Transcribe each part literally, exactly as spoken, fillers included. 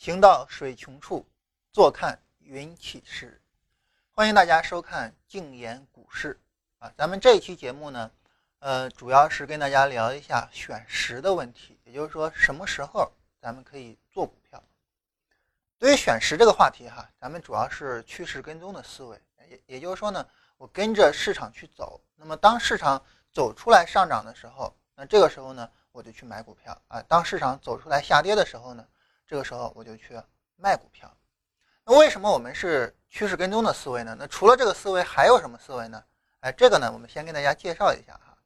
行到水穷处，坐看云起时。欢迎大家收看静言股市啊，咱们这一期节目呢，呃，主要是跟大家聊一下选时的问题，也就是说什么时候咱们可以做股票。对于选时这个话题哈，咱们主要是趋势跟踪的思维，也也就是说呢，我跟着市场去走，那么当市场走出来上涨的时候，那这个时候呢，我就去买股票啊；当市场走出来下跌的时候呢，这个时候我就去卖股票。那为什么我们是趋势跟踪的思维呢？那除了这个思维，还有什么思维呢？哎，这个呢，我们先跟大家介绍一下哈。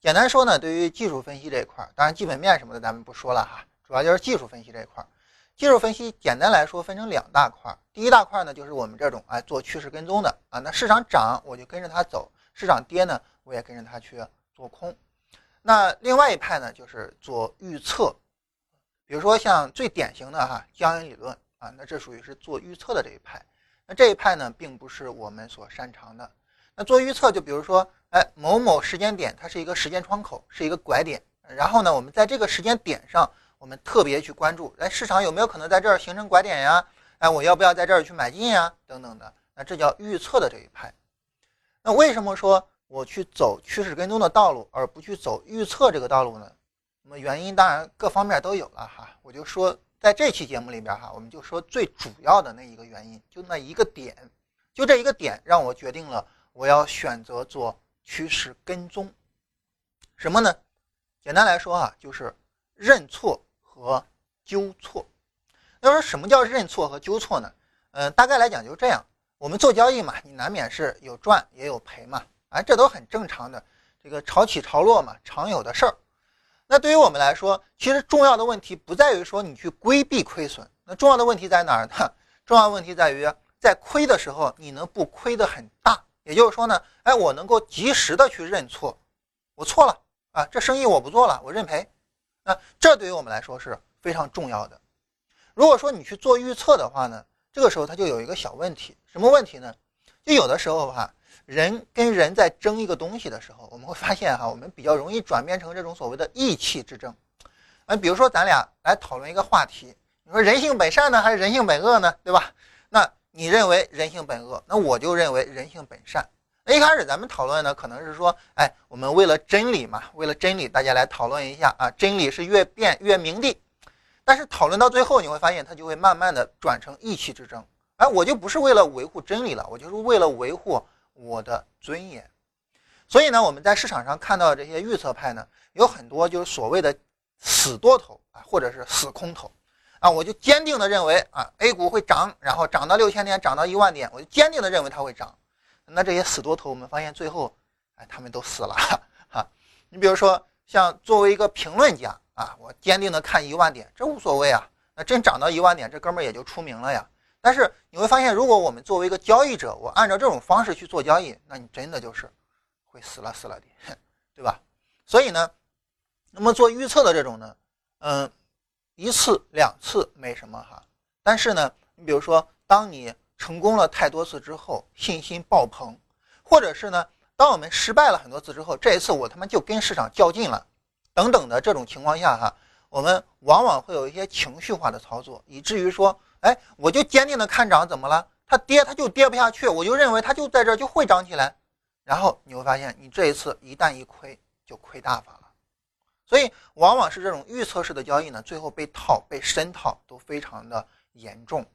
简单说呢，对于技术分析这一块，当然基本面什么的咱们不说了哈，主要就是技术分析这一块。技术分析简单来说分成两大块，第一大块呢就是我们这种哎做趋势跟踪的啊，那市场涨我就跟着它走，市场跌呢我也跟着它去做空。那另外一派呢就是做预测，比如说像最典型的哈江恩理论啊，那这属于是做预测的这一派。那这一派呢并不是我们所擅长的。那做预测就比如说哎某某时间点它是一个时间窗口，是一个拐点，然后呢我们在这个时间点上我们特别去关注，哎，市场有没有可能在这儿形成拐点呀？哎，我要不要在这儿去买进呀？等等的，那这叫预测的这一派。那为什么说我去走趋势跟踪的道路，而不去走预测这个道路呢？那么原因当然各方面都有了哈，我就说在这期节目里边哈，我们就说最主要的那一个原因，就那一个点，就这一个点让我决定了我要选择做趋势跟踪。什么呢？简单来说啊，就是认错和纠错。那说什么叫认错和纠错呢？呃，大概来讲就这样，我们做交易嘛，你难免是有赚也有赔嘛，啊，这都很正常的，这个潮起潮落嘛，常有的事儿。那对于我们来说，其实重要的问题不在于说你去规避亏损，那重要的问题在哪儿呢？重要的问题在于在亏的时候你能不亏得很大，也就是说呢，哎，我能够及时的去认错，我错了啊，这生意我不做了，我认赔。那这对于我们来说是非常重要的。如果说你去做预测的话呢，这个时候它就有一个小问题，什么问题呢？就有的时候哈，人跟人在争一个东西的时候，我们会发现哈，我们比较容易转变成这种所谓的意气之争。啊，比如说咱俩来讨论一个话题，你说人性本善呢，还是人性本恶呢，对吧？那你认为人性本恶，那我就认为人性本善。那一开始咱们讨论呢，可能是说，哎，我们为了真理嘛，为了真理，大家来讨论一下啊，真理是越辩越明的。但是讨论到最后，你会发现它就会慢慢的转成意气之争。哎，我就不是为了维护真理了，我就是为了维护我的尊严。所以呢，我们在市场上看到的这些预测派呢，有很多就是所谓的死多头啊，或者是死空头啊，我就坚定的认为啊 ，A 股会涨，然后涨到六千点，涨到一万点，我就坚定的认为它会涨。那这些死多头我们发现最后哎，他们都死了哈。你比如说像作为一个评论家啊，我坚定的看一万点，这无所谓啊，那真涨到一万点这哥们儿也就出名了呀。但是你会发现，如果我们作为一个交易者，我按照这种方式去做交易，那你真的就是会死了死了的，对吧？所以呢，那么做预测的这种呢，嗯，一次两次没什么哈，但是呢，你比如说当你成功了太多次之后，信心爆棚，或者是呢，当我们失败了很多次之后，这一次我他妈就跟市场较劲了，等等的这种情况下哈，我们往往会有一些情绪化的操作，以至于说，哎，我就坚定的看涨，怎么了？它跌它就跌不下去，我就认为它就在这儿就会涨起来，然后你会发现，你这一次一旦一亏就亏大发了，所以往往是这种预测式的交易呢，最后被套、被深套都非常的严重，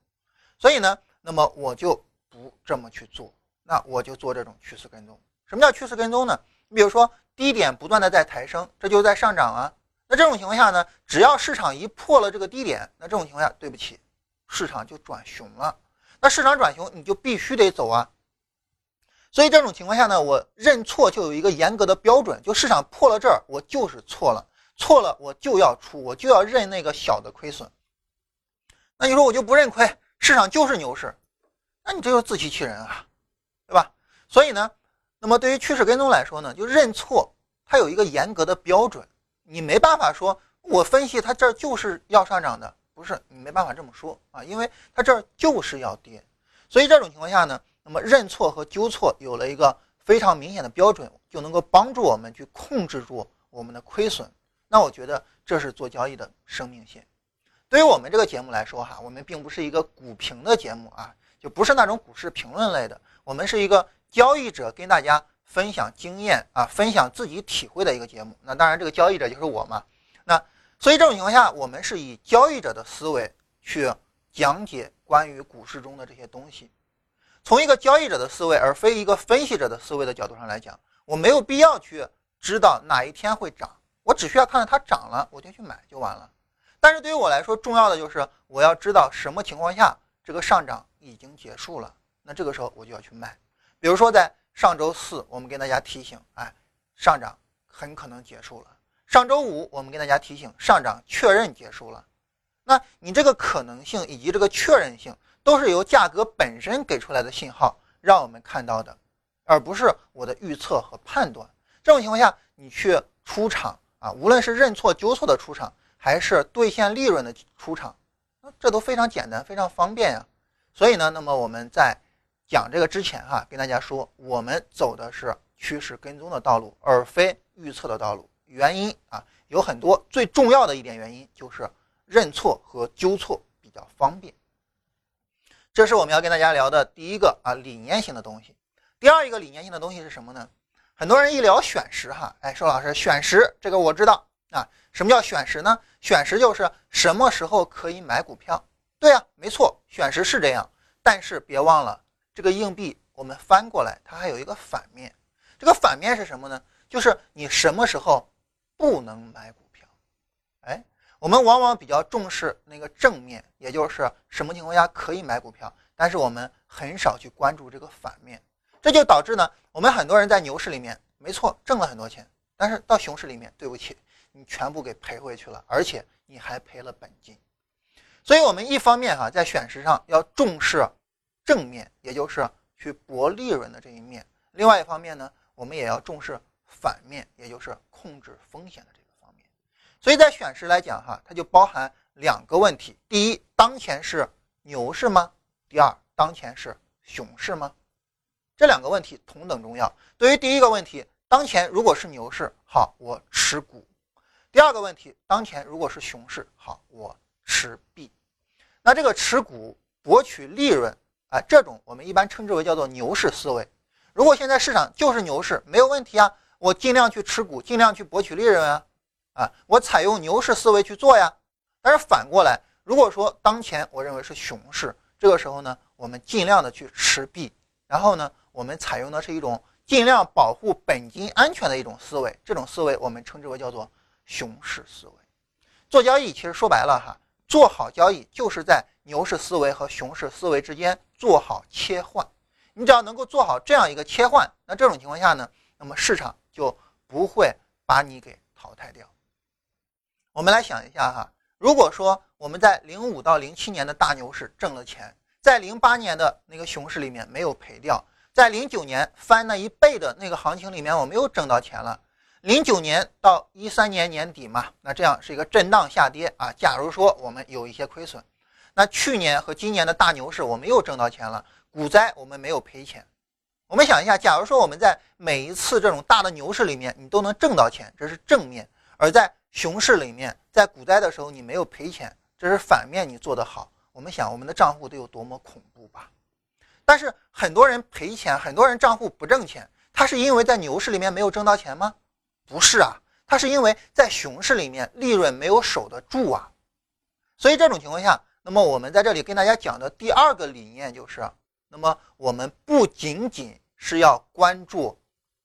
所以呢。那么我就不这么去做，那我就做这种趋势跟踪。什么叫趋势跟踪呢？你比如说低点不断的在抬升，这就在上涨啊。那这种情况下呢，只要市场一破了这个低点，那这种情况下，对不起，市场就转熊了。那市场转熊，你就必须得走啊。所以这种情况下呢，我认错就有一个严格的标准，就市场破了这儿，我就是错了，错了我就要出，我就要认那个小的亏损。那你说我就不认亏，市场就是牛市，那你这就是自欺欺人啊，对吧？所以呢，那么对于趋势跟踪来说呢，就认错它有一个严格的标准，你没办法说我分析它这儿就是要上涨的，不是，你没办法这么说啊，因为它这儿就是要跌。所以这种情况下呢，那么认错和纠错有了一个非常明显的标准，就能够帮助我们去控制住我们的亏损。那我觉得这是做交易的生命线。对于我们这个节目来说哈，我们并不是一个股评的节目啊，就不是那种股市评论类的，我们是一个交易者跟大家分享经验啊，分享自己体会的一个节目。那当然这个交易者就是我嘛。那所以这种情况下，我们是以交易者的思维去讲解关于股市中的这些东西，从一个交易者的思维而非一个分析者的思维的角度上来讲，我没有必要去知道哪一天会涨，我只需要看到它涨了我就去买就完了。但是对于我来说，重要的就是我要知道什么情况下这个上涨已经结束了，那这个时候我就要去卖。比如说在上周四我们跟大家提醒，哎，上涨很可能结束了。上周五我们跟大家提醒，上涨确认结束了。那你这个可能性以及这个确认性都是由价格本身给出来的信号让我们看到的，而不是我的预测和判断。这种情况下你去出场啊，无论是认错纠错的出场还是兑现利润的出场，这都非常简单非常方便呀、啊。所以呢，那么我们在讲这个之前哈、啊，跟大家说我们走的是趋势跟踪的道路而非预测的道路。原因啊有很多，最重要的一点原因就是认错和纠错比较方便。这是我们要跟大家聊的第一个啊理念性的东西。第二一个理念性的东西是什么呢？很多人一聊选时哈，哎，说老师选时这个我知道啊，什么叫选时呢？选时就是什么时候可以买股票。对啊，没错，选时是这样。但是别忘了这个硬币我们翻过来它还有一个反面，这个反面是什么呢？就是你什么时候不能买股票。哎，我们往往比较重视那个正面，也就是什么情况下可以买股票，但是我们很少去关注这个反面。这就导致呢，我们很多人在牛市里面没错挣了很多钱，但是到熊市里面对不起，你全部给赔回去了，而且你还赔了本金。所以我们一方面哈在选时上要重视正面，也就是去博利润的这一面，另外一方面呢，我们也要重视反面，也就是控制风险的这个方面。所以在选时来讲哈，它就包含两个问题，第一，当前是牛市吗？第二，当前是熊市吗？这两个问题同等重要。对于第一个问题，当前如果是牛市，好，我持股；第二个问题，当前如果是熊市，好，我持币。那这个持股博取利润啊，这种我们一般称之为叫做牛市思维。如果现在市场就是牛市，没有问题啊，我尽量去持股，尽量去博取利润啊，啊，我采用牛市思维去做呀。但是反过来，如果说当前我认为是熊市，这个时候呢，我们尽量的去持币，然后呢，我们采用的是一种尽量保护本金安全的一种思维，这种思维我们称之为叫做熊市思维。做交易其实说白了哈，做好交易就是在牛市思维和熊市思维之间做好切换，你只要能够做好这样一个切换，那这种情况下呢，那么市场就不会把你给淘汰掉。我们来想一下哈，如果说我们在零五到零七年的大牛市挣了钱，在零八年的那个熊市里面没有赔掉，在零九年翻那一倍的那个行情里面我没有挣到钱了，零九年到一三年年底嘛，那这样是一个震荡下跌啊，假如说我们有一些亏损，那去年和今年的大牛市我们又挣到钱了，股灾我们没有赔钱。我们想一下，假如说我们在每一次这种大的牛市里面你都能挣到钱，这是正面；而在熊市里面，在股灾的时候你没有赔钱，这是反面，你做得好，我们想我们的账户得有多么恐怖吧。但是很多人赔钱，很多人账户不挣钱，他是因为在牛市里面没有挣到钱吗？不是啊，他是因为在熊市里面利润没有守得住啊。所以这种情况下，那么我们在这里跟大家讲的第二个理念就是，那么我们不仅仅是要关注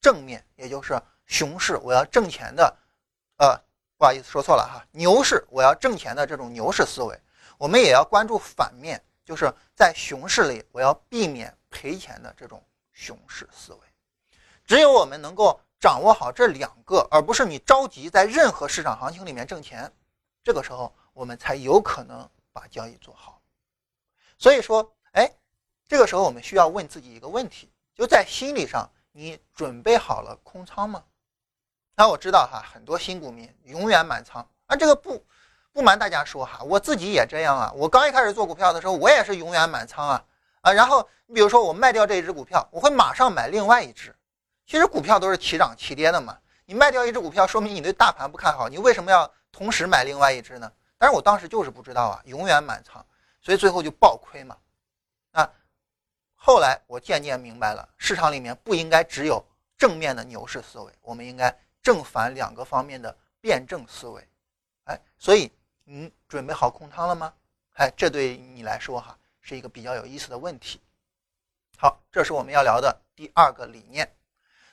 正面，也就是熊市我要挣钱的，呃，不好意思说错了哈，牛市我要挣钱的这种牛市思维，我们也要关注反面，就是在熊市里我要避免赔钱的这种熊市思维。只有我们能够掌握好这两个，而不是你着急在任何市场行情里面挣钱，这个时候我们才有可能把交易做好。所以说，哎，这个时候我们需要问自己一个问题，就在心理上你准备好了空仓吗？那我知道哈，很多新股民永远满仓啊，这个不不瞒大家说哈，我自己也这样啊，我刚一开始做股票的时候我也是永远满仓啊啊，然后你比如说我卖掉这一只股票，我会马上买另外一只。其实股票都是齐涨齐跌的嘛，你卖掉一只股票说明你对大盘不看好，你为什么要同时买另外一只呢？但是我当时就是不知道啊，永远满仓，所以最后就爆亏嘛。那后来我渐渐明白了，市场里面不应该只有正面的牛市思维，我们应该正反两个方面的辩证思维。哎，所以你准备好空仓了吗？哎，这对你来说哈是一个比较有意思的问题。好，这是我们要聊的第二个理念。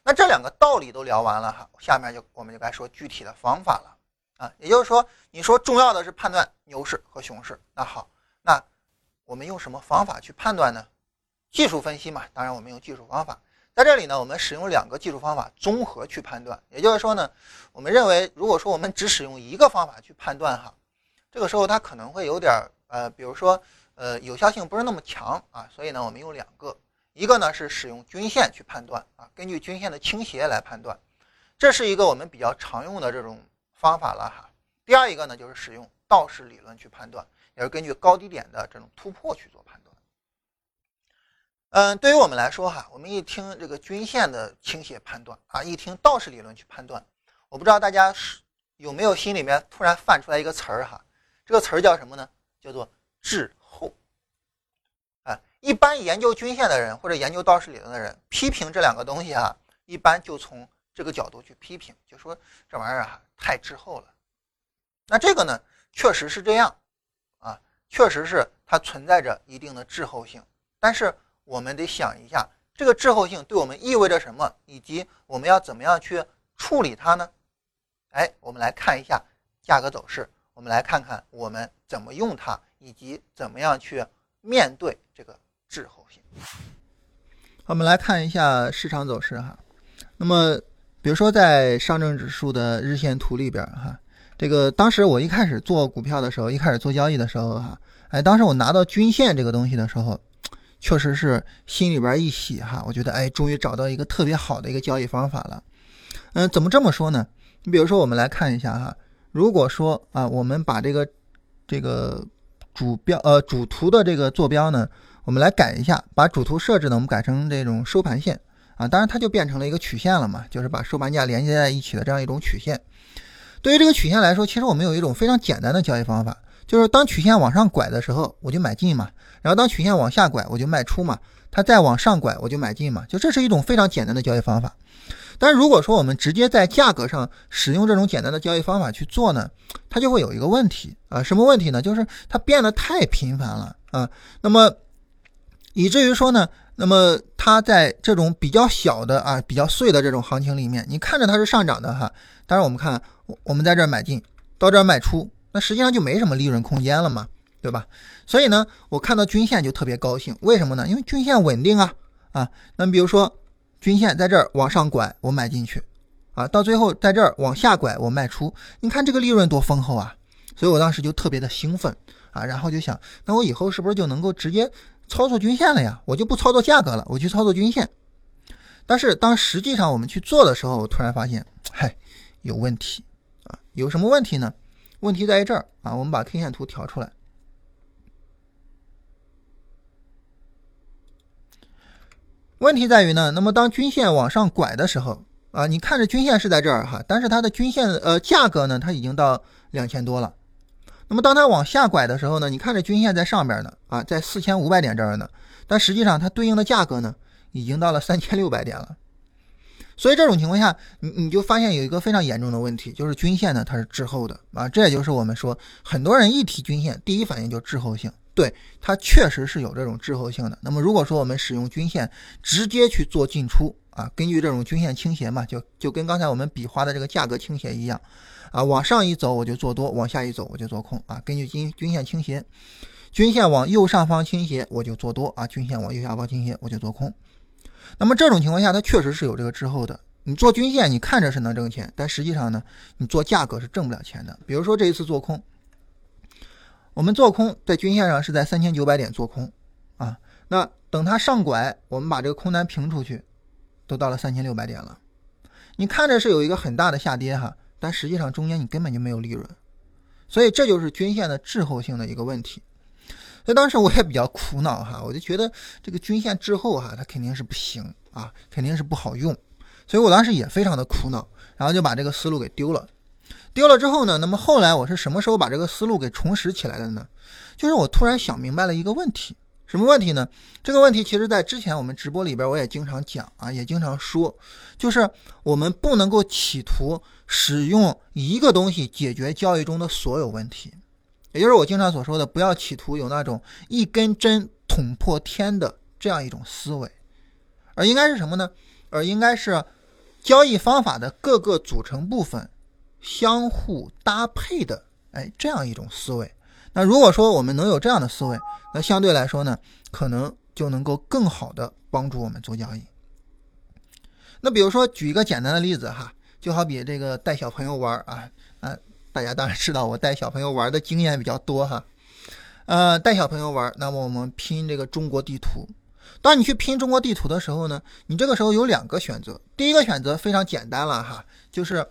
那这两个道理都聊完了哈，下面就我们就该说具体的方法了啊。也就是说，你说重要的是判断牛市和熊市，那好，那我们用什么方法去判断呢？技术分析嘛，当然我们用技术方法。在这里呢，我们使用两个技术方法综合去判断。也就是说呢，我们认为如果说我们只使用一个方法去判断哈，这个时候它可能会有点呃，比如说呃有效性不是那么强啊，所以呢我们用两个。一个呢是使用均线去判断啊，根据均线的倾斜来判断，这是一个我们比较常用的这种方法了哈。第二一个呢就是使用道氏理论去判断，也是根据高低点的这种突破去做判断。嗯，对于我们来说哈，我们一听这个均线的倾斜判断啊，一听道氏理论去判断，我不知道大家有没有心里面突然泛出来一个词儿哈，这个词儿叫什么呢？叫做滞后。一般研究均线的人或者研究道氏理论的人批评这两个东西啊，一般就从这个角度去批评，就说这玩意儿啊太滞后了。那这个呢确实是这样啊，确实是它存在着一定的滞后性，但是我们得想一下这个滞后性对我们意味着什么，以及我们要怎么样去处理它呢？哎，我们来看一下价格走势，我们来看看我们怎么用它，以及怎么样去面对这个滞后性。我们来看一下市场走势哈。那么比如说在上证指数的日线图里边哈，这个当时我一开始做股票的时候，一开始做交易的时候哈，哎，当时我拿到均线这个东西的时候，确实是心里边一喜哈，我觉得哎，终于找到一个特别好的一个交易方法了。嗯，怎么这么说呢？你比如说我们来看一下哈，如果说啊，我们把这个这个主标呃主图的这个坐标呢，我们来改一下，把主图设置呢，我们改成这种收盘线啊，当然它就变成了一个曲线了嘛，就是把收盘价连接在一起的这样一种曲线。对于这个曲线来说，其实我们有一种非常简单的交易方法，就是当曲线往上拐的时候，我就买进嘛，然后当曲线往下拐，我就卖出嘛，它再往上拐，我就买进嘛，就这是一种非常简单的交易方法。但是如果说我们直接在价格上使用这种简单的交易方法去做呢，它就会有一个问题啊，什么问题呢？就是它变得太频繁了啊，那么以至于说呢，那么它在这种比较小的啊、比较碎的这种行情里面，你看着它是上涨的哈，当然我们看我们在这儿买进，到这儿卖出，那实际上就没什么利润空间了嘛，对吧？所以呢，我看到均线就特别高兴，为什么呢？因为均线稳定啊啊，那么比如说均线在这儿往上拐，我买进去啊，到最后在这儿往下拐，我卖出，你看这个利润多丰厚啊！所以我当时就特别的兴奋啊，然后就想，那我以后是不是就能够直接操作均线了呀，我就不操作价格了，我去操作均线。但是当实际上我们去做的时候，我突然发现嗨，有问题啊！有什么问题呢？问题在于这儿啊，我们把 K 线图调出来，问题在于呢，那么当均线往上拐的时候啊，你看着均线是在这儿哈，但是它的均线呃价格呢，它已经到两千多了。那么当它往下拐的时候呢，你看着均线在上边呢啊，在四千五百点这儿呢，但实际上它对应的价格呢已经到了三千六百点了。所以这种情况下你你就发现有一个非常严重的问题，就是均线呢它是滞后的啊，这也就是我们说很多人一提均线第一反应就是滞后性。对，它确实是有这种滞后性的。那么如果说我们使用均线直接去做进出啊，根据这种均线倾斜嘛，就就跟刚才我们比划的这个价格倾斜一样啊，往上一走我就做多，往下一走我就做空啊。根据均均线倾斜，均线往右上方倾斜我就做多啊，均线往右下方倾斜我就做空。那么这种情况下，它确实是有这个滞后的。你做均线，你看着是能挣钱，但实际上呢，你做价格是挣不了钱的。比如说这一次做空，我们做空在均线上是在三千九百点做空啊，那等它上拐，我们把这个空单平出去，都到了三千六百点了。你看着是有一个很大的下跌哈，但实际上中间你根本就没有利润，所以这就是均线的滞后性的一个问题。所以当时我也比较苦恼哈，我就觉得这个均线滞后哈，它肯定是不行啊，肯定是不好用，所以我当时也非常的苦恼，然后就把这个思路给丢了。丢了之后呢，那么后来我是什么时候把这个思路给重拾起来的呢？就是我突然想明白了一个问题。什么问题呢？这个问题其实在之前我们直播里边我也经常讲啊，也经常说，就是我们不能够企图使用一个东西解决交易中的所有问题，也就是我经常所说的不要企图有那种一根针捅破天的这样一种思维，而应该是什么呢？而应该是交易方法的各个组成部分相互搭配的，哎，这样一种思维。那如果说我们能有这样的思维，那相对来说呢，可能就能够更好的帮助我们做交易。那比如说举一个简单的例子哈，就好比这个带小朋友玩啊，啊，大家当然知道我带小朋友玩的经验比较多哈，呃，带小朋友玩，那么我们拼这个中国地图。当你去拼中国地图的时候呢，你这个时候有两个选择，第一个选择非常简单了哈，就是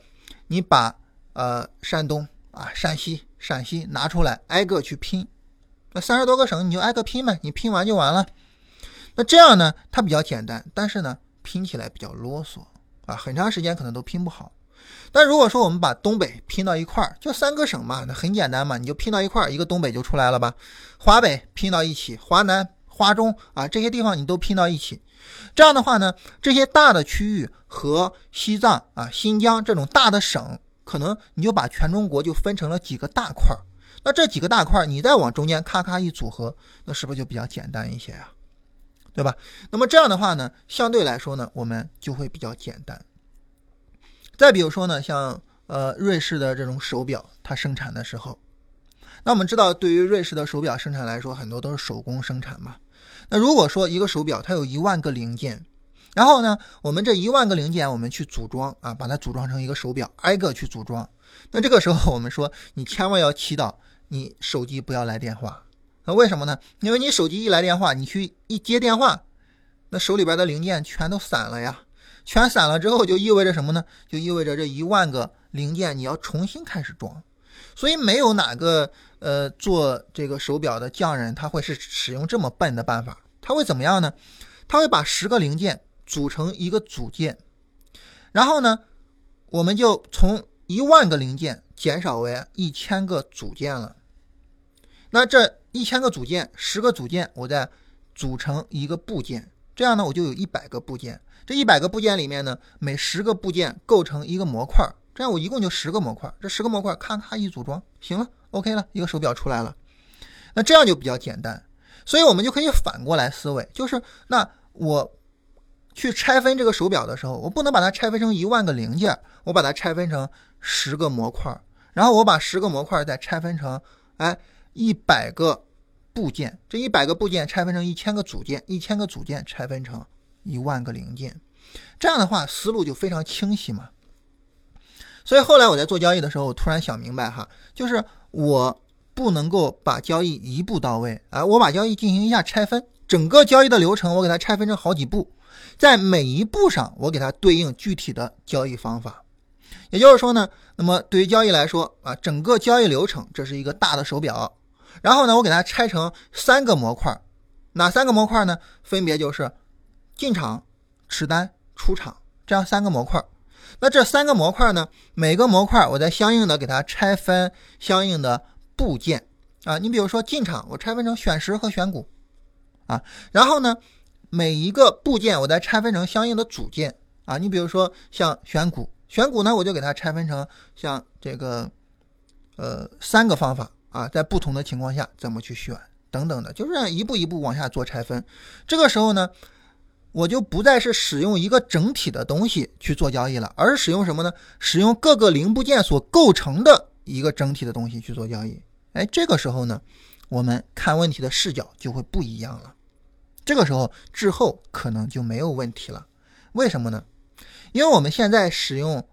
你把呃山东啊、山西。陕西拿出来挨个去拼，那三十多个省你就挨个拼呗，你拼完就完了。那这样呢，它比较简单，但是呢拼起来比较啰嗦啊，很长时间可能都拼不好。但如果说我们把东北拼到一块儿，就三个省嘛，那很简单嘛，你就拼到一块儿，一个东北就出来了吧。华北拼到一起，华南、华中啊这些地方你都拼到一起。这样的话呢，这些大的区域和西藏啊、新疆这种大的省，可能你就把全中国就分成了几个大块，那这几个大块你再往中间咔咔一组合，那是不是就比较简单一些啊？对吧？那么这样的话呢，相对来说呢，我们就会比较简单。再比如说呢，像呃瑞士的这种手表，它生产的时候，那我们知道对于瑞士的手表生产来说，很多都是手工生产嘛。那如果说一个手表它有一万个零件，然后呢，我们这一万个零件我们去组装啊，把它组装成一个手表，挨个去组装。那这个时候我们说，你千万要祈祷你手机不要来电话。那为什么呢？因为你手机一来电话，你去一接电话，那手里边的零件全都散了呀。全散了之后就意味着什么呢？就意味着这一万个零件你要重新开始装。所以没有哪个呃做这个手表的匠人他会是使用这么笨的办法。他会怎么样呢？他会把十个零件组成一个组件，然后呢我们就从一万个零件减少为一千个组件了。那这一千个组件，十个组件我再组成一个部件，这样呢我就有一百个部件。这一百个部件里面呢，每十个部件构成一个模块，这样我一共就十个模块，这十个模块咔咔一组装，行了， OK 了，一个手表出来了。那这样就比较简单，所以我们就可以反过来思维，就是那我去拆分这个手表的时候，我不能把它拆分成一万个零件，我把它拆分成十个模块，然后我把十个模块再拆分成哎一百个部件，这一百个部件拆分成一千个组件，一千个组件拆分成一万个零件，这样的话思路就非常清晰嘛。所以后来我在做交易的时候，我突然想明白哈，就是我不能够把交易一步到位啊，我把交易进行一下拆分，整个交易的流程我给它拆分成好几步。在每一步上我给它对应具体的交易方法，也就是说呢，那么对于交易来说啊，整个交易流程这是一个大的手表，然后呢我给它拆成三个模块，哪三个模块呢？分别就是进场、持单、出场，这样三个模块。那这三个模块呢，每个模块我再相应的给它拆分相应的部件啊，你比如说进场我拆分成选时和选股啊，然后呢每一个部件我再拆分成相应的组件啊，你比如说像选股，选股呢我就给它拆分成像这个呃三个方法啊，在不同的情况下怎么去选等等的，就是这样一步一步往下做拆分。这个时候呢，我就不再是使用一个整体的东西去做交易了，而是使用什么呢？使用各个零部件所构成的一个整体的东西去做交易。哎，这个时候呢，我们看问题的视角就会不一样了。这个时候滞后可能就没有问题了。为什么呢？因为我们现在使用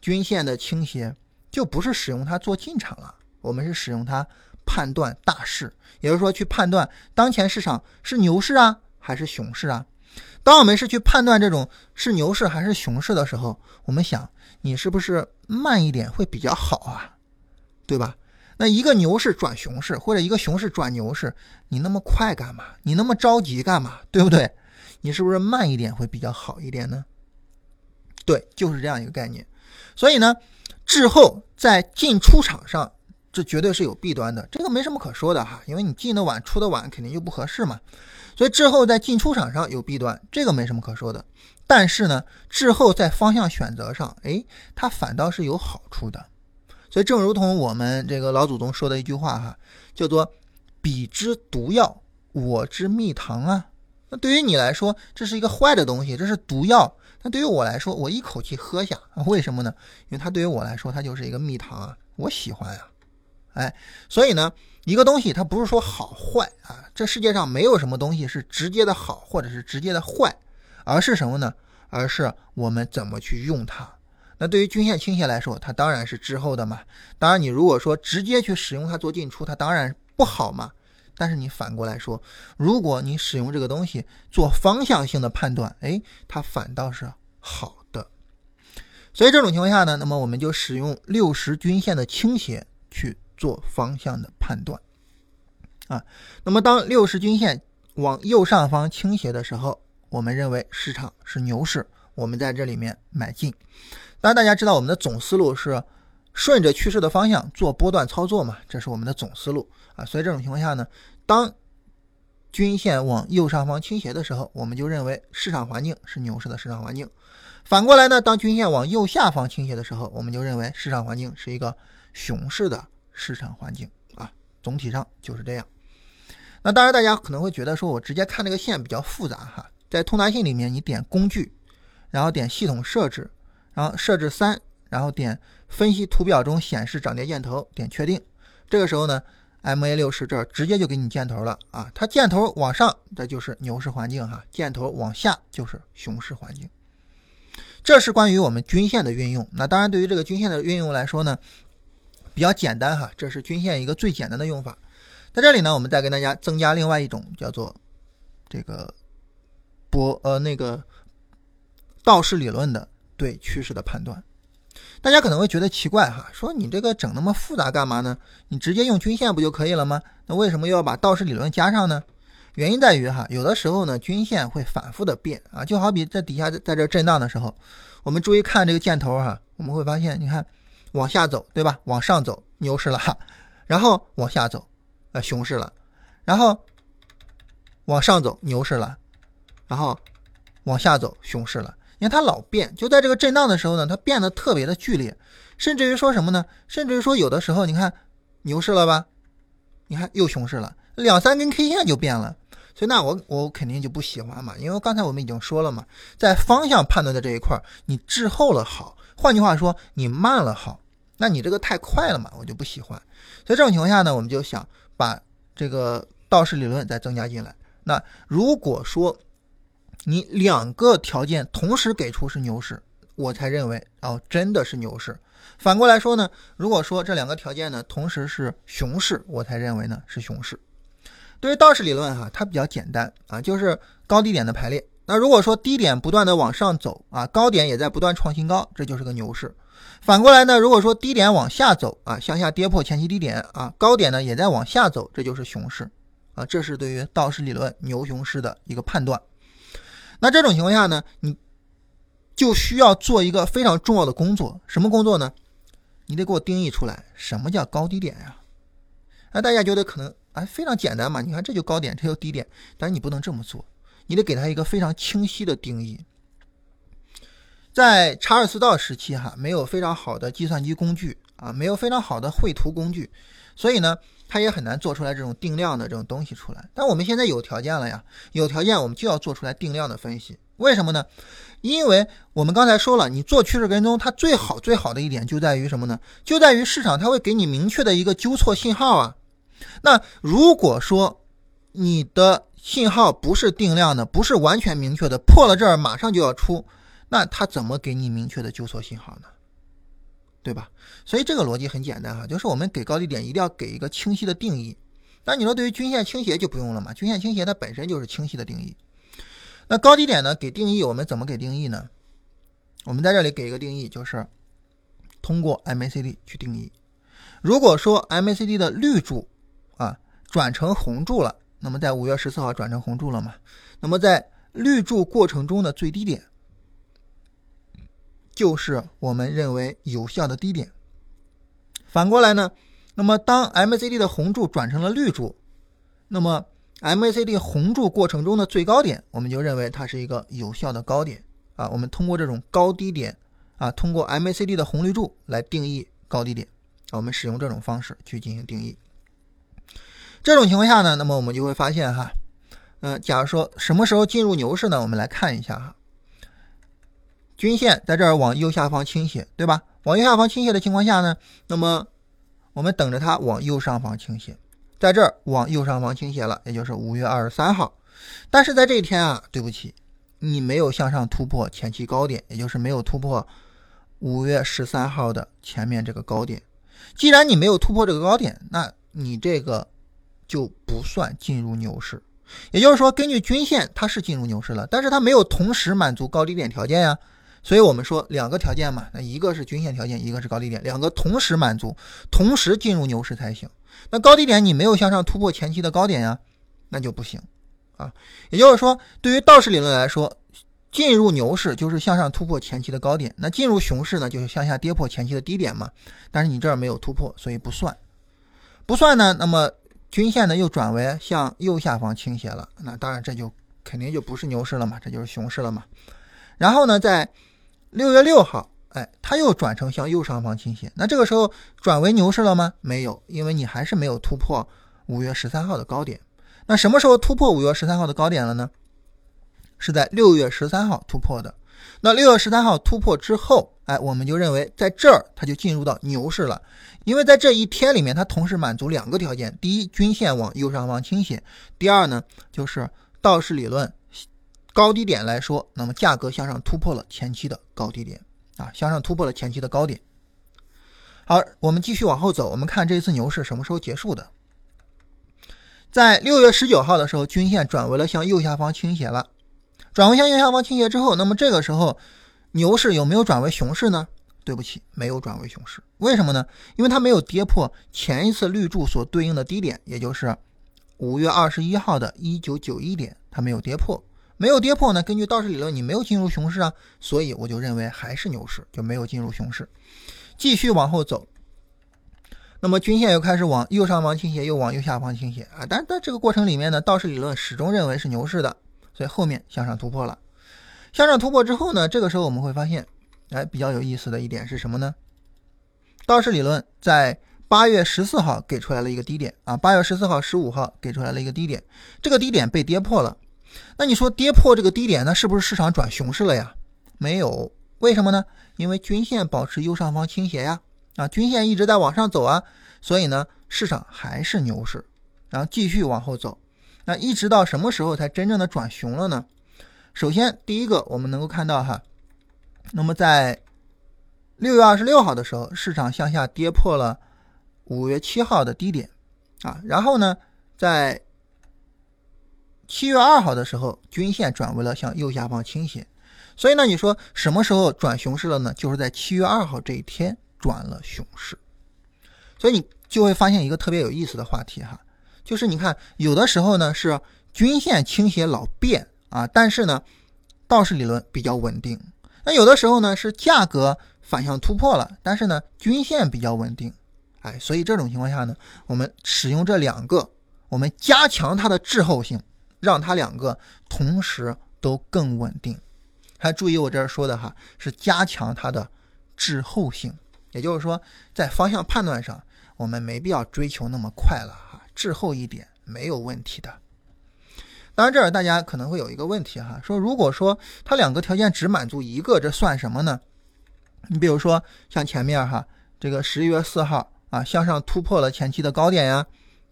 均线的倾斜，就不是使用它做进场了，我们是使用它判断大势，也就是说去判断当前市场是牛市啊还是熊市啊。当我们是去判断这种是牛市还是熊市的时候，我们想你是不是慢一点会比较好啊，对吧？那一个牛市转熊市，或者一个熊市转牛市，你那么快干嘛？你那么着急干嘛？对不对？你是不是慢一点会比较好一点呢？对，就是这样一个概念。所以呢，滞后在进出场上这绝对是有弊端的，这个没什么可说的哈，因为你进的晚出的晚肯定就不合适嘛，所以滞后在进出场上有弊端，这个没什么可说的。但是呢，滞后在方向选择上，诶，它反倒是有好处的。所以正如同我们这个老祖宗说的一句话哈，叫做彼之毒药，我之蜜糖啊。那对于你来说这是一个坏的东西，这是毒药，那对于我来说我一口气喝下，为什么呢？因为它对于我来说它就是一个蜜糖啊，我喜欢啊。哎，所以呢，一个东西它不是说好坏啊，这世界上没有什么东西是直接的好或者是直接的坏，而是什么呢？而是我们怎么去用它。那对于均线倾斜来说，它当然是滞后的嘛，当然你如果说直接去使用它做进出，它当然不好嘛。但是你反过来说，如果你使用这个东西做方向性的判断，诶，它反倒是好的。所以这种情况下呢，那么我们就使用六十均线的倾斜去做方向的判断啊。那么当六十均线往右上方倾斜的时候，我们认为市场是牛市，我们在这里面买进。当然大家知道我们的总思路是顺着趋势的方向做波段操作嘛，这是我们的总思路啊。所以这种情况下呢，当均线往右上方倾斜的时候，我们就认为市场环境是牛市的市场环境。反过来呢，当均线往右下方倾斜的时候，我们就认为市场环境是一个熊市的市场环境啊，总体上就是这样。那当然大家可能会觉得说我直接看这个线比较复杂哈，在通达信里面你点工具，然后点系统设置，然后设置三，然后点分析图表中显示涨跌箭头，点确定。这个时候呢 M A 六十 这直接就给你箭头了啊，它箭头往上这就是牛市环境哈，箭头往下就是熊市环境。这是关于我们均线的运用。那当然对于这个均线的运用来说呢比较简单哈，这是均线一个最简单的用法。在这里呢，我们再跟大家增加另外一种叫做这个波呃那个道氏理论的对趋势的判断。大家可能会觉得奇怪哈，说你这个整那么复杂干嘛呢？你直接用均线不就可以了吗？那为什么又要把道氏理论加上呢？原因在于哈，有的时候呢均线会反复的变啊，就好比在底下在这震荡的时候，我们注意看这个箭头哈，我们会发现你看。往下走，对吧？往上走，牛市了；然后往下走，呃，熊市了；然后往上走，牛市了；然后往下走，熊市了。你看它老变，就在这个震荡的时候呢，它变得特别的剧烈，甚至于说什么呢？甚至于说有的时候，你看牛市了吧，你看又熊市了，两三根 K 线就变了。所以那我我肯定就不喜欢嘛，因为刚才我们已经说了嘛，在方向判断的这一块，你滞后了好，换句话说，你慢了好。那你这个太快了嘛，我就不喜欢。所以这种情况下呢，我们就想把这个道氏理论再增加进来。那如果说你两个条件同时给出是牛市，我才认为哦真的是牛市。反过来说呢，如果说这两个条件呢同时是熊市，我才认为呢是熊市。对于道氏理论哈，它比较简单啊，就是高低点的排列。那如果说低点不断的往上走啊，高点也在不断创新高，这就是个牛市。反过来呢，如果说低点往下走啊，向下跌破前期低点啊，高点呢也在往下走，这就是熊市啊。这是对于道氏理论牛熊市的一个判断。那这种情况下呢，你就需要做一个非常重要的工作，什么工作呢？你得给我定义出来什么叫高低点呀、啊？那大家觉得可能啊非常简单嘛，你看这就高点，这就低点，但是你不能这么做，你得给它一个非常清晰的定义。在查尔斯道时期哈，没有非常好的计算机工具啊，没有非常好的绘图工具，所以呢，它也很难做出来这种定量的这种东西出来。但我们现在有条件了呀，有条件我们就要做出来定量的分析。为什么呢？因为我们刚才说了，你做趋势跟踪，它最好最好的一点就在于什么呢？就在于市场它会给你明确的一个纠错信号啊。那如果说你的信号不是定量的，不是完全明确的，破了这儿马上就要出。那他怎么给你明确的纠错信号呢？对吧？所以这个逻辑很简单哈，就是我们给高低点一定要给一个清晰的定义。但你说对于均线倾斜就不用了嘛，均线倾斜它本身就是清晰的定义。那高低点呢，给定义我们怎么给定义呢？我们在这里给一个定义，就是通过 M A C D 去定义。如果说 M A C D 的绿柱啊转成红柱了，那么在五月十四号转成红柱了嘛，那么在绿柱过程中的最低点就是我们认为有效的低点。反过来呢，那么当 M A C D 的红柱转成了绿柱，那么 M A C D 红柱过程中的最高点，我们就认为它是一个有效的高点啊。我们通过这种高低点啊，通过 M A C D 的红绿柱来定义高低点啊，我们使用这种方式去进行定义。这种情况下呢，那么我们就会发现哈，呃，假如说什么时候进入牛市呢？我们来看一下哈，均线在这儿往右下方倾斜，对吧？往右下方倾斜的情况下呢，那么我们等着它往右上方倾斜，在这儿往右上方倾斜了，也就是五月二十三号。但是在这一天啊，对不起，你没有向上突破前期高点，也就是没有突破五月十三号的前面这个高点。既然你没有突破这个高点，那你这个就不算进入牛市。也就是说，根据均线它是进入牛市了，但是它没有同时满足高低点条件呀。所以我们说两个条件嘛，那一个是均线条件，一个是高低点，两个同时满足，同时进入牛市才行。那高低点你没有向上突破前期的高点呀，那就不行啊。也就是说，对于道氏理论来说，进入牛市就是向上突破前期的高点，那进入熊市呢，就是向下跌破前期的低点嘛。但是你这儿没有突破，所以不算。不算呢，那么均线呢又转为向右下方倾斜了，那当然这就肯定就不是牛市了嘛，这就是熊市了嘛。然后呢，在六月六号，哎，它又转成向右上方倾斜，那这个时候转为牛市了吗？没有，因为你还是没有突破五月十三号的高点。那什么时候突破五月十三号的高点了呢？是在六月十三号突破的。那六月十三号突破之后，哎，我们就认为在这儿它就进入到牛市了，因为在这一天里面它同时满足两个条件，第一，均线往右上方倾斜，第二呢，就是道氏理论高低点来说，那么价格向上突破了前期的高低点啊，向上突破了前期的高点。好，我们继续往后走，我们看这次牛市什么时候结束的。在六月十九号的时候，均线转为了向右下方倾斜了，转为向右下方倾斜之后，那么这个时候牛市有没有转为熊市呢？对不起，没有转为熊市。为什么呢？因为它没有跌破前一次绿柱所对应的低点，也就是五月二十一号的一九九一点，它没有跌破。没有跌破呢，根据道氏理论你没有进入熊市啊，所以我就认为还是牛市，就没有进入熊市。继续往后走，那么均线又开始往右上方倾斜，又往右下方倾斜啊。但在这个过程里面呢，道氏理论始终认为是牛市的，所以后面向上突破了。向上突破之后呢，这个时候我们会发现，哎，比较有意思的一点是什么呢？道氏理论在八月十四号给出来了一个低点啊，八月十四号、十五号给出来了一个低点，这个低点被跌破了。那你说跌破这个低点，那是不是市场转熊市了呀？没有，为什么呢？因为均线保持右上方倾斜呀，啊，均线一直在往上走啊，所以呢，市场还是牛市，然后继续往后走。那一直到什么时候才真正的转熊了呢？首先，第一个我们能够看到哈，那么在六月二十六号的时候，市场向下跌破了五月七号的低点啊，然后呢，在七月二号的时候，均线转为了向右下方倾斜。所以呢，你说什么时候转熊市了呢？就是在七月二号这一天转了熊市。所以你就会发现一个特别有意思的话题哈，就是你看有的时候呢是均线倾斜老变啊，但是呢道氏理论比较稳定。那有的时候呢是价格反向突破了，但是呢均线比较稳定。哎，所以这种情况下呢，我们使用这两个，我们加强它的滞后性，让它两个同时都更稳定。还注意我这儿说的哈，是加强它的滞后性，也就是说在方向判断上我们没必要追求那么快了哈，滞后一点没有问题的。当然这儿大家可能会有一个问题哈，说如果说它两个条件只满足一个，这算什么呢？你比如说像前面哈，这个十一月四号啊向上突破了前期的高点呀，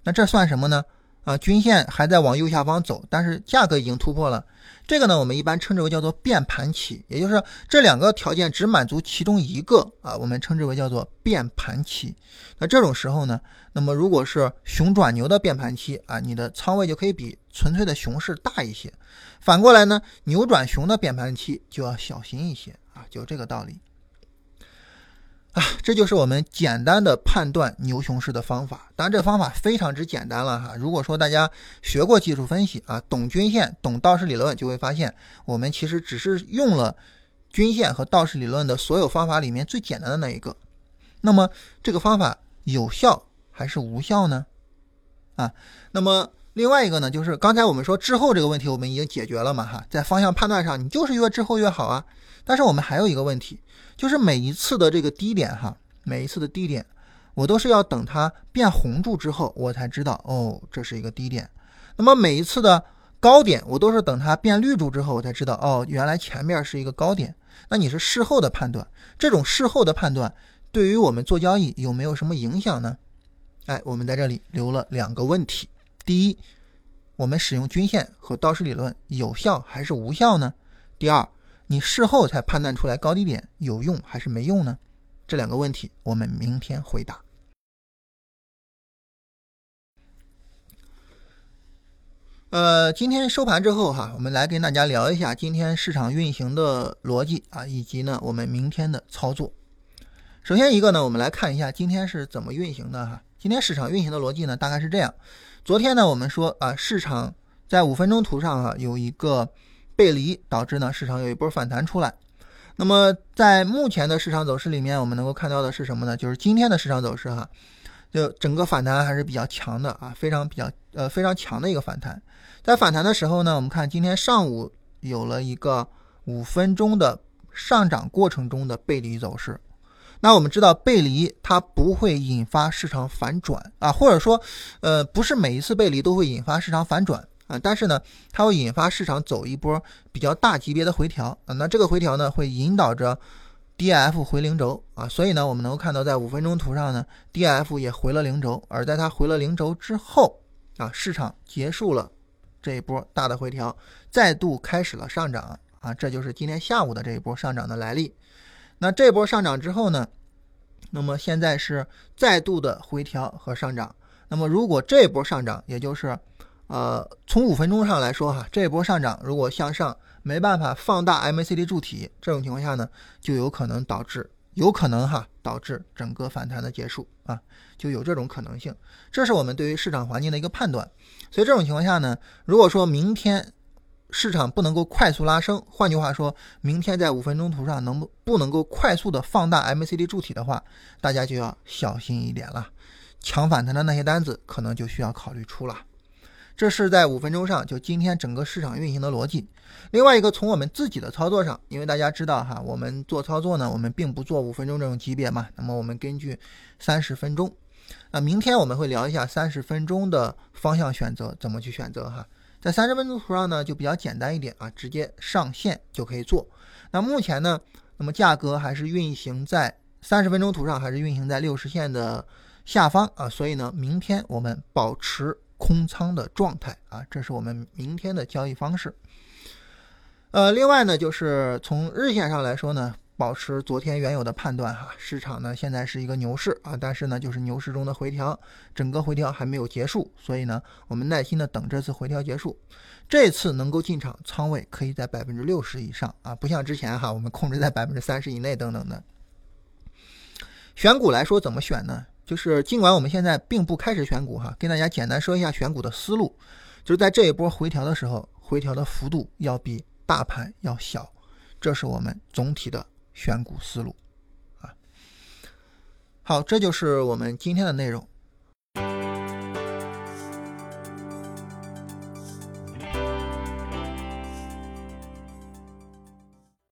那这算什么呢？啊，均线还在往右下方走，但是价格已经突破了。这个呢，我们一般称之为叫做变盘期，也就是这两个条件只满足其中一个啊，我们称之为叫做变盘期。那这种时候呢，那么如果是熊转牛的变盘期啊，你的仓位就可以比纯粹的熊市大一些。反过来呢，牛转熊的变盘期就要小心一些啊，就这个道理。啊，这就是我们简单的判断牛熊市的方法。当然这方法非常之简单了哈。如果说大家学过技术分析啊，懂均线，懂道氏理论，就会发现我们其实只是用了均线和道氏理论的所有方法里面最简单的那一个。那么这个方法有效还是无效呢？啊，那么另外一个呢，就是刚才我们说滞后这个问题我们已经解决了嘛哈，在方向判断上你就是越滞后越好啊。但是我们还有一个问题，就是每一次的这个低点哈，每一次的低点我都是要等它变红柱之后我才知道哦这是一个低点。那么每一次的高点我都是等它变绿柱之后我才知道哦原来前面是一个高点。那你是事后的判断，这种事后的判断对于我们做交易有没有什么影响呢？哎，我们在这里留了两个问题。第一，我们使用均线和道氏理论有效还是无效呢？第二，你事后才判断出来高低点有用还是没用呢？这两个问题我们明天回答。呃，今天收盘之后哈，我们来跟大家聊一下今天市场运行的逻辑啊，以及呢我们明天的操作。首先一个呢，我们来看一下今天是怎么运行的哈。今天市场运行的逻辑呢，大概是这样。昨天呢，我们说啊，市场在五分钟图上啊有一个背离，导致呢市场有一波反弹出来。那么在目前的市场走势里面，我们能够看到的是什么呢？就是今天的市场走势哈，就整个反弹还是比较强的啊，非常比较呃非常强的一个反弹。在反弹的时候呢，我们看今天上午有了一个五分钟的上涨过程中的背离走势。那我们知道背离它不会引发市场反转啊，或者说呃不是每一次背离都会引发市场反转啊，但是呢它会引发市场走一波比较大级别的回调啊，那这个回调呢会引导着 D F 回零轴啊，所以呢我们能够看到在五分钟图上呢 D F 也回了零轴，而在它回了零轴之后啊，市场结束了这一波大的回调，再度开始了上涨啊，这就是今天下午的这一波上涨的来历。那这波上涨之后呢，那么现在是再度的回调和上涨。那么如果这波上涨，也就是呃，从五分钟上来说哈，这波上涨如果向上没办法放大 M A C D 柱体，这种情况下呢，就有可能导致有可能哈导致整个反弹的结束啊，就有这种可能性。这是我们对于市场环境的一个判断。所以这种情况下呢，如果说明天市场不能够快速拉升，换句话说明天在五分钟图上能不能够快速的放大 M A C D 柱体的话，大家就要小心一点了，强反弹的那些单子可能就需要考虑出了。这是在五分钟上就今天整个市场运行的逻辑。另外一个，从我们自己的操作上，因为大家知道哈，我们做操作呢我们并不做五分钟这种级别嘛，那么我们根据三十分钟，那明天我们会聊一下三十分钟的方向选择怎么去选择哈。在三十分钟图上呢就比较简单一点啊，直接上线就可以做。那目前呢，那么价格还是运行在三十分钟图上，还是运行在六十线的下方啊，所以呢明天我们保持空仓的状态啊，这是我们明天的交易方式。呃另外呢，就是从日线上来说呢，保持昨天原有的判断哈，市场呢现在是一个牛市啊，但是呢就是牛市中的回调，整个回调还没有结束，所以呢我们耐心的等这次回调结束。这次能够进场仓位可以在 百分之六十 以上啊，不像之前哈我们控制在 百分之三十 以内等等的。选股来说怎么选呢？就是尽管我们现在并不开始选股哈，跟大家简单说一下选股的思路，就是在这一波回调的时候，回调的幅度要比大盘要小，这是我们总体的选股思路啊。好，这就是我们今天的内容。